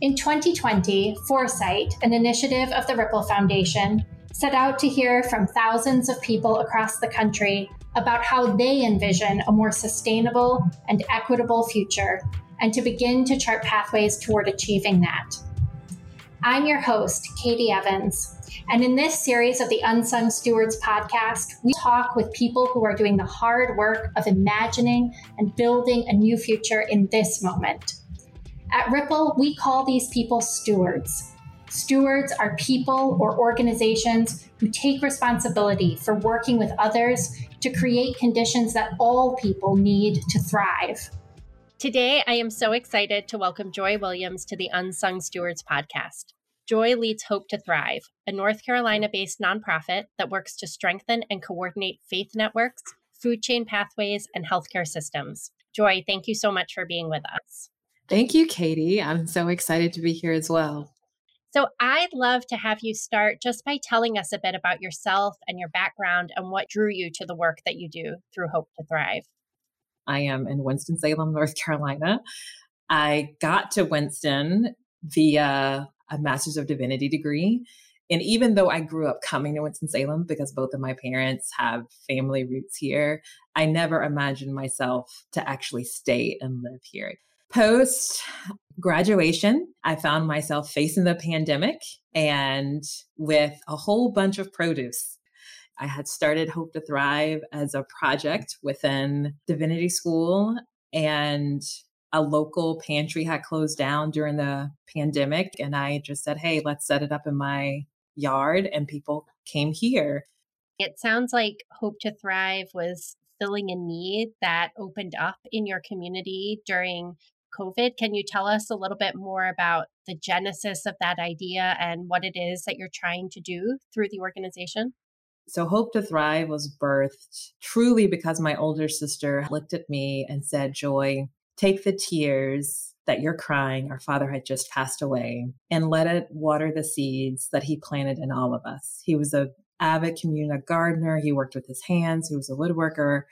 In 2020, Foresight, an initiative of the Ripple Foundation, set out to hear from thousands of people across the country about how they envision a more sustainable and equitable future, and to begin to chart pathways toward achieving that. I'm your host, Katie Evans, and in this series of the Unsung Stewards podcast, we talk with people who are doing the hard work of imagining and building a new future in this moment. At Ripple, we call these people stewards. Stewards are people or organizations who take responsibility for working with others to create conditions that all people need to thrive. Today, I am so excited to welcome Joy Williams to the Unsung Stewards podcast. Joy leads Hope to Thrive, a North Carolina-based nonprofit that works to strengthen and coordinate faith networks, food chain pathways, and healthcare systems. Joy, thank you so much for being with us. Thank you, Katie. I'm so excited to be here as well. So I'd love to have you start just by telling us a bit about yourself and your background and what drew you to the work that you do through Hope to Thrive. I am in Winston-Salem, North Carolina. I got to Winston via a Master's of Divinity degree. And even though I grew up coming to Winston-Salem because both of my parents have family roots here, I never imagined myself to actually stay and live here. Post graduation, I found myself facing the pandemic and with a whole bunch of produce. I had started Hope to Thrive as a project within Divinity School, and a local pantry had closed down during the pandemic. And I just said, hey, let's set it up in my yard. And people came here. It sounds like Hope to Thrive was filling a need that opened up in your community during COVID. Can you tell us a little bit more about the genesis of that idea and what it is that you're trying to do through the organization? So Hope to Thrive was birthed truly because my older sister looked at me and said, Joy, take the tears that you're crying. Our father had just passed away, and let it water the seeds that he planted in all of us. He was an avid community gardener. He worked with his hands. He was a woodworker.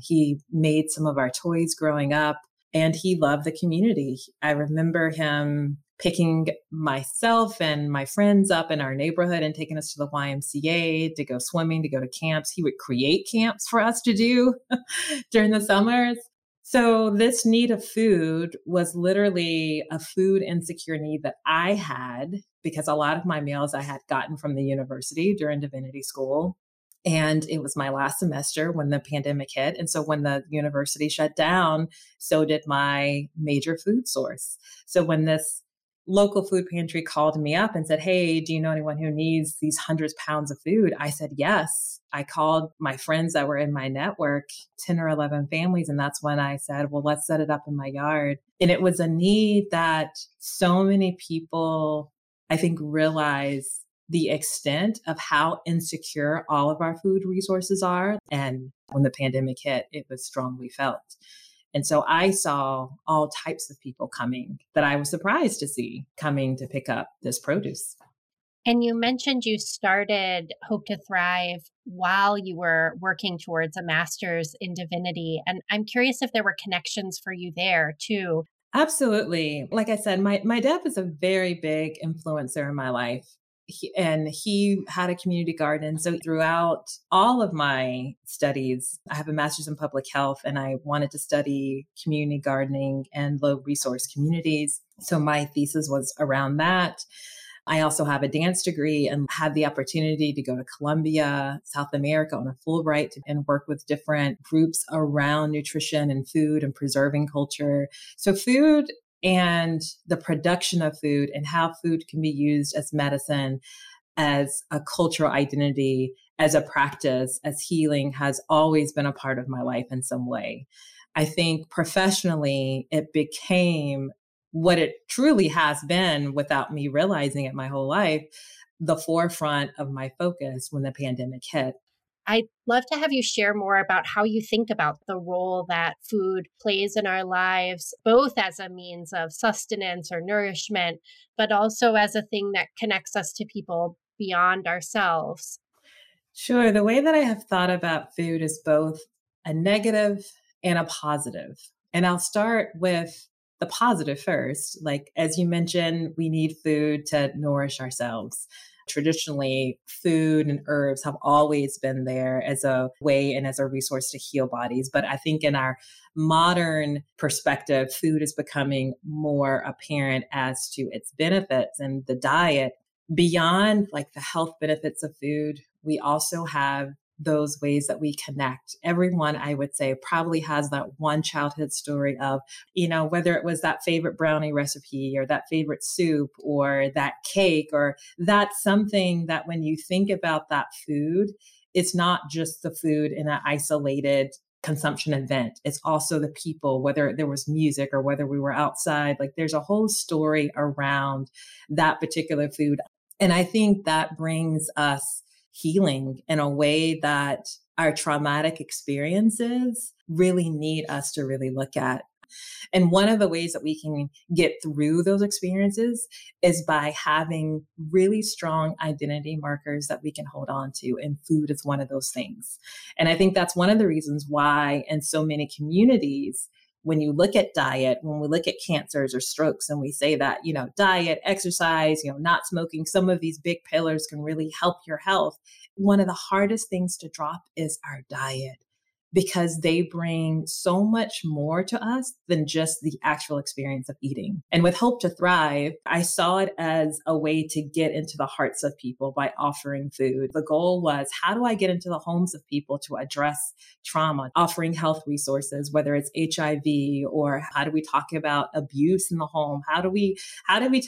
He made some of our toys growing up, and he loved the community. I remember him picking myself and my friends up in our neighborhood and taking us to the YMCA to go swimming, to go to camps. He would create camps for us to do during the summers. So this need of food was literally a food insecure need that I had, because a lot of my meals I had gotten from the university during Divinity School. And it was my last semester when the pandemic hit. And so when the university shut down, so did my major food source. So when this local food pantry called me up and said, hey, do you know anyone who needs these hundreds of pounds of food? I said, yes. I called my friends that were in my network, 10 or 11 families. And that's when I said, well, let's set it up in my yard. And it was a need that so many people, I think, realize the extent of how insecure all of our food resources are. And when the pandemic hit, it was strongly felt. And so I saw all types of people coming that I was surprised to see coming to pick up this produce. And you mentioned you started Hope to Thrive while you were working towards a master's in divinity. And I'm curious if there were connections for you there too. Absolutely. Like I said, my dad was a very big influencer in my life. He had a community garden. So throughout all of my studies, I have a master's in public health, and I wanted to study community gardening and low resource communities. So my thesis was around that. I also have a dance degree and had the opportunity to go to Colombia, South America on a Fulbright and work with different groups around nutrition and food and preserving culture. So food and the production of food and how food can be used as medicine, as a cultural identity, as a practice, as healing has always been a part of my life in some way. I think professionally, it became what it truly has been without me realizing it my whole life, the forefront of my focus when the pandemic hit. I'd love to have you share more about how you think about the role that food plays in our lives, both as a means of sustenance or nourishment, but also as a thing that connects us to people beyond ourselves. Sure. The way that I have thought about food is both a negative and a positive. And I'll start with the positive first. Like, as you mentioned, we need food to nourish ourselves. Traditionally, food and herbs have always been there as a way and as a resource to heal bodies. But I think in our modern perspective, food is becoming more apparent as to its benefits and the diet. Beyond like the health benefits of food, we also have those ways that we connect. Everyone, I would say, probably has that one childhood story of, you know, whether it was that favorite brownie recipe or that favorite soup or that cake, or that's something that when you think about that food, it's not just the food in an isolated consumption event. It's also the people, whether there was music or whether we were outside, like there's a whole story around that particular food. And I think that brings us healing in a way that our traumatic experiences really need us to really look at. And one of the ways that we can get through those experiences is by having really strong identity markers that we can hold on to. And food is one of those things. And I think that's one of the reasons why in so many communities, when you look at diet, when we look at cancers or strokes, and we say that, you know, diet, exercise, you know, not smoking, some of these big pillars can really help your health. One of the hardest things to drop is our diet, because they bring so much more to us than just the actual experience of eating. And with Hope to Thrive, I saw it as a way to get into the hearts of people by offering food. The goal was, how do I get into the homes of people to address trauma, offering health resources, whether it's HIV, or how do we talk about abuse in the home? How do we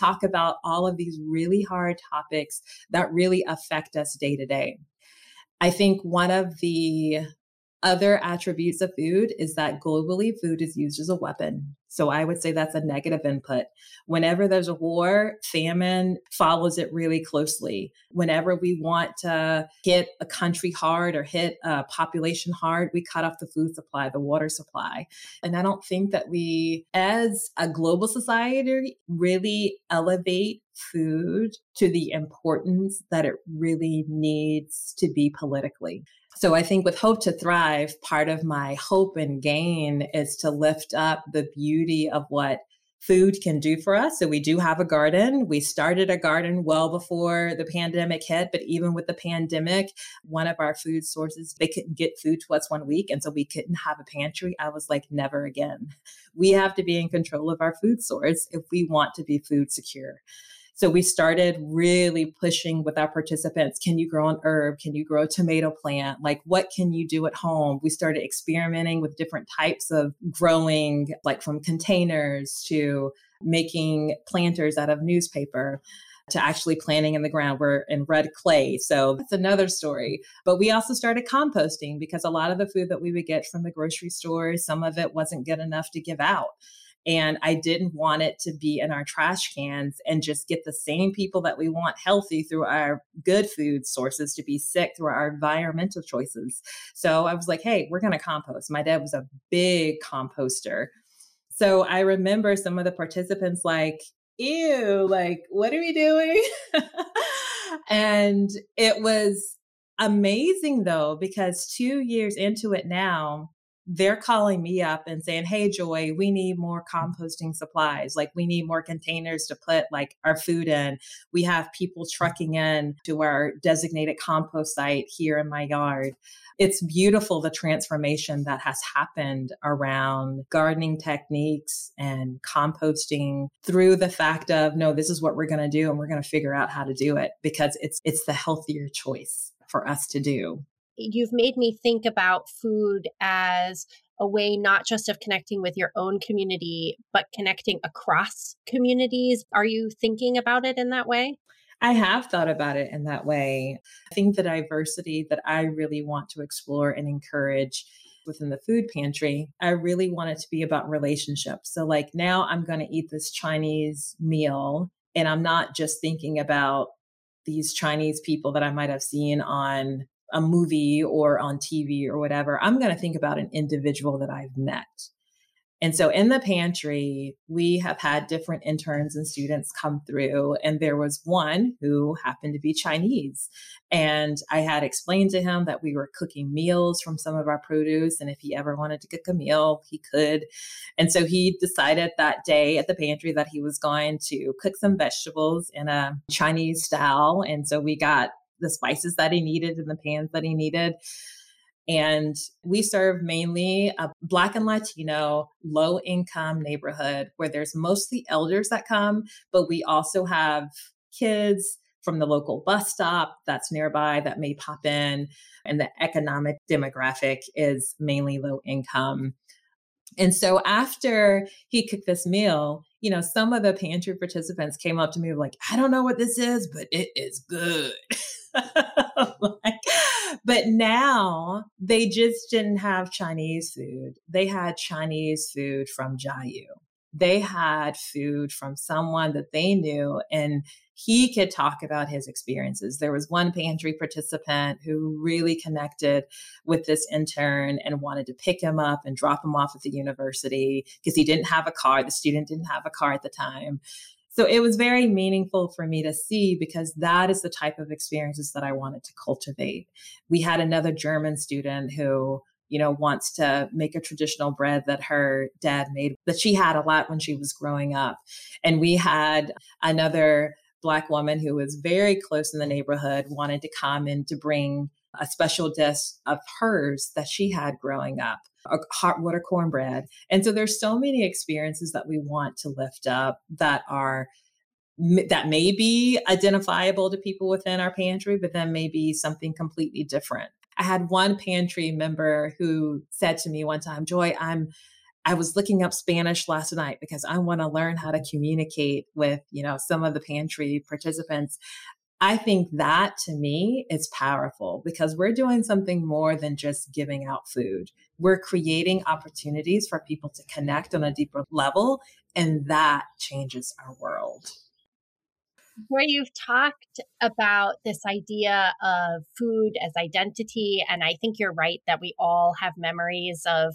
talk about all of these really hard topics that really affect us day to day? I think one of the other attributes of food is that globally, food is used as a weapon. So I would say that's a negative input. Whenever there's a war, famine follows it really closely. Whenever we want to hit a country hard or hit a population hard, we cut off the food supply, the water supply. And I don't think that we, as a global society, really elevate food to the importance that it really needs to be politically. So I think with Hope to Thrive, part of my hope and gain is to lift up the beauty of what food can do for us. So we do have a garden. We started a garden well before the pandemic hit, but even with the pandemic, one of our food sources, they couldn't get food to us one week. And so we couldn't have a pantry. I was like, never again. We have to be in control of our food source if we want to be food secure. So we started really pushing with our participants. Can you grow an herb? Can you grow a tomato plant? Like, what can you do at home? We started experimenting with different types of growing, like from containers to making planters out of newspaper, to actually planting in the ground. We're in red clay. So that's another story. But we also started composting, because a lot of the food that we would get from the grocery store, some of it wasn't good enough to give out. And I didn't want it to be in our trash cans and just get the same people that we want healthy through our good food sources to be sick through our environmental choices. So I was like, hey, we're going to compost. My dad was a big composter. So I remember some of the participants like, ew, like, what are we doing? And it was amazing, though, because 2 years into it now, they're calling me up and saying, hey, Joy, we need more composting supplies. Like, we need more containers to put like our food in. We have people trucking in to our designated compost site here in my yard. It's beautiful, the transformation that has happened around gardening techniques and composting through the fact of, no, this is what we're going to do. And we're going to figure out how to do it, because it's the healthier choice for us to do. You've made me think about food as a way not just of connecting with your own community, but connecting across communities. Are you thinking about it in that way? I have thought about it in that way. I think the diversity that I really want to explore and encourage within the food pantry, I really want it to be about relationships. So like, now I'm going to eat this Chinese meal, and I'm not just thinking about these Chinese people that I might have seen on a movie or on TV or whatever. I'm going to think about an individual that I've met. And so in the pantry, we have had different interns and students come through. And there was one who happened to be Chinese. And I had explained to him that we were cooking meals from some of our produce. And if he ever wanted to cook a meal, he could. And so he decided that day at the pantry that he was going to cook some vegetables in a Chinese style. And so we got the spices that he needed and the pans that he needed. And we serve mainly a Black and Latino low-income neighborhood where there's mostly elders that come, but we also have kids from the local bus stop that's nearby that may pop in. And the economic demographic is mainly low income. And so after he cooked this meal, you know, some of the pantry participants came up to me like, I don't know what this is, but it is good. Like, but now they just didn't have Chinese food. They had Chinese food from Jiayu. They had food from someone that they knew, and he could talk about his experiences. There was one pantry participant who really connected with this intern and wanted to pick him up and drop him off at the university because he didn't have a car. The student didn't have a car at the time. So it was very meaningful for me to see, because that is the type of experiences that I wanted to cultivate. We had another German student who, you know, wants to make a traditional bread that her dad made, that she had a lot when she was growing up. And we had another Black woman who was very close in the neighborhood, wanted to come and to bring a special dish of hers that she had growing up, a hot water cornbread. And so there's so many experiences that we want to lift up that may be identifiable to people within our pantry, but then maybe something completely different. I had one pantry member who said to me one time, Joy, I was looking up Spanish last night because I want to learn how to communicate with, you know, some of the pantry participants. I think that, to me, is powerful, because we're doing something more than just giving out food. We're creating opportunities for people to connect on a deeper level, and that changes our world. Where you've talked about this idea of food as identity, and I think you're right that we all have memories of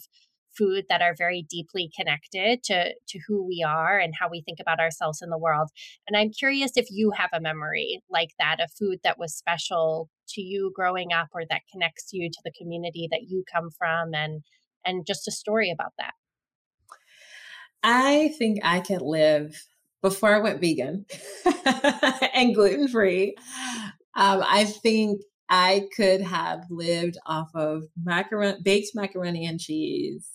food that are very deeply connected to who we are and how we think about ourselves in the world. And I'm curious if you have a memory like that, of food that was special to you growing up, or that connects you to the community that you come from, and just a story about that. I think I could live before I went vegan and gluten-free. I think I could have lived off of baked macaroni and cheese,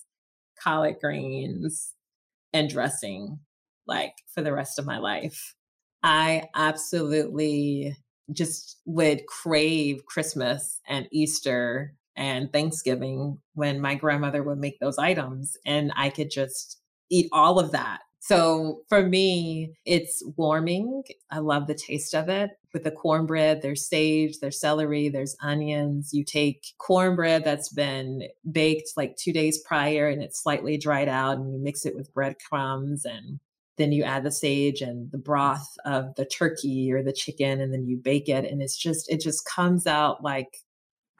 collard greens, and dressing, like, for the rest of my life. I absolutely just would crave Christmas and Easter and Thanksgiving when my grandmother would make those items, and I could just eat all of that. So for me, it's warming. I love the taste of it. With the cornbread, there's sage, there's celery, there's onions. You take cornbread that's been baked like 2 days prior and it's slightly dried out, and you mix it with breadcrumbs, and then you add the sage and the broth of the turkey or the chicken, and then you bake it. And it just comes out like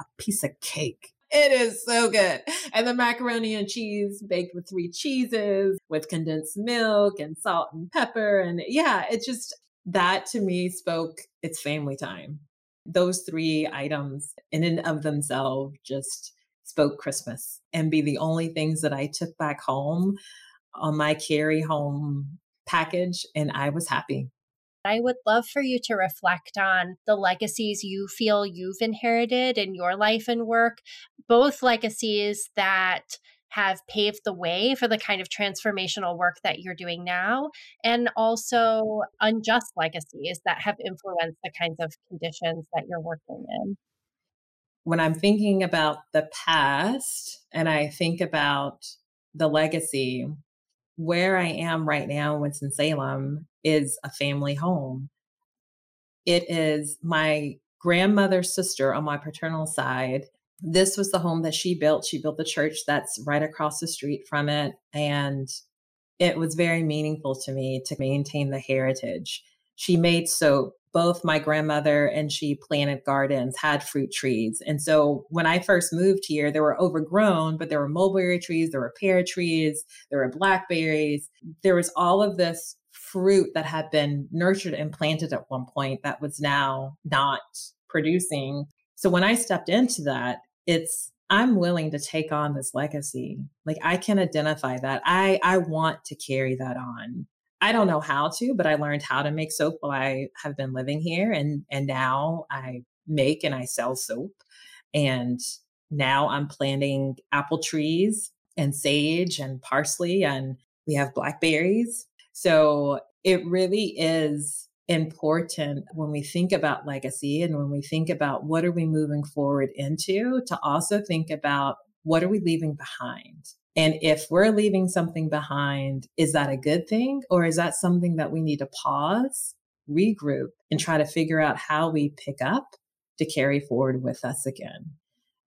a piece of cake. It is so good. And the macaroni and cheese baked with 3 cheeses with condensed milk and salt and pepper. And yeah, it just, that to me spoke, it's family time. Those 3 items in and of themselves just spoke Christmas, and be the only things that I took back home on my carry home package. And I was happy. I would love for you to reflect on the legacies you feel you've inherited in your life and work, both legacies that have paved the way for the kind of transformational work that you're doing now, and also unjust legacies that have influenced the kinds of conditions that you're working in. When I'm thinking about the past and I think about the legacy, where I am right now, Winston-Salem, is a family home. It is my grandmother's sister on my paternal side. This was the home that she built. She built the church that's right across the street from it. And it was very meaningful to me to maintain the heritage. She made soap both my grandmother and she planted gardens, had fruit trees. And so when I first moved here, they were overgrown, but there were mulberry trees, there were pear trees, there were blackberries. There was all of this fruit that had been nurtured and planted at one point that was now not producing. So when I stepped into that, I'm willing to take on this legacy. Like I can identify that. I want to carry that on. I don't know how to, but I learned how to make soap while I have been living here. And now I make and I sell soap. And now I'm planting apple trees and sage and parsley, and we have blackberries. So it really is important when we think about legacy and when we think about what are we moving forward into, to also think about what are we leaving behind? And if we're leaving something behind, is that a good thing? Or is that something that we need to pause, regroup, and try to figure out how we pick up to carry forward with us again?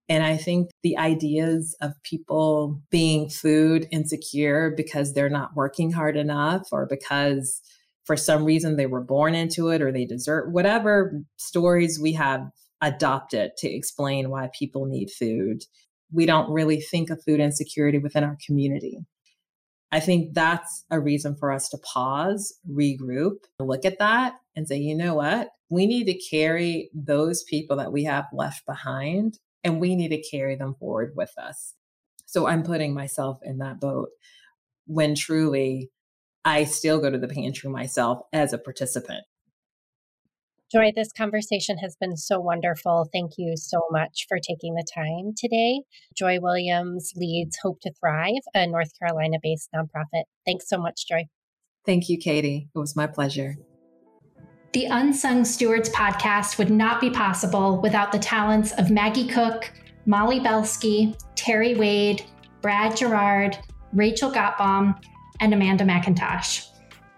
And I think the ideas of people being food insecure because they're not working hard enough, or because for some reason they were born into it, or they deserve, whatever stories we have adopted to explain why people need food. We don't really think of food insecurity within our community. I think that's a reason for us to pause, regroup, look at that and say, you know what? We need to carry those people that we have left behind, and we need to carry them forward with us. So I'm putting myself in that boat when truly I still go to the pantry myself as a participant. Joy, this conversation has been so wonderful. Thank you so much for taking the time today. Joy Williams leads Hope to Thrive, a North Carolina-based nonprofit. Thanks so much, Joy. Thank you, Katie. It was my pleasure. The Unsung Stewards podcast would not be possible without the talents of Maggie Cook, Molly Belsky, Terry Wade, Brad Gerard, Rachel Gottbaum, and Amanda McIntosh.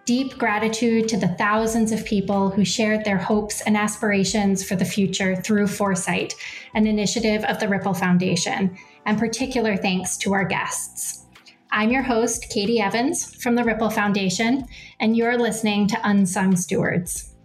Deep gratitude to the thousands of people who shared their hopes and aspirations for the future through Foresight, an initiative of the Ripple Foundation, and particular thanks to our guests. I'm your host, Katie Evans from the Ripple Foundation, and you're listening to Unsung Stewards.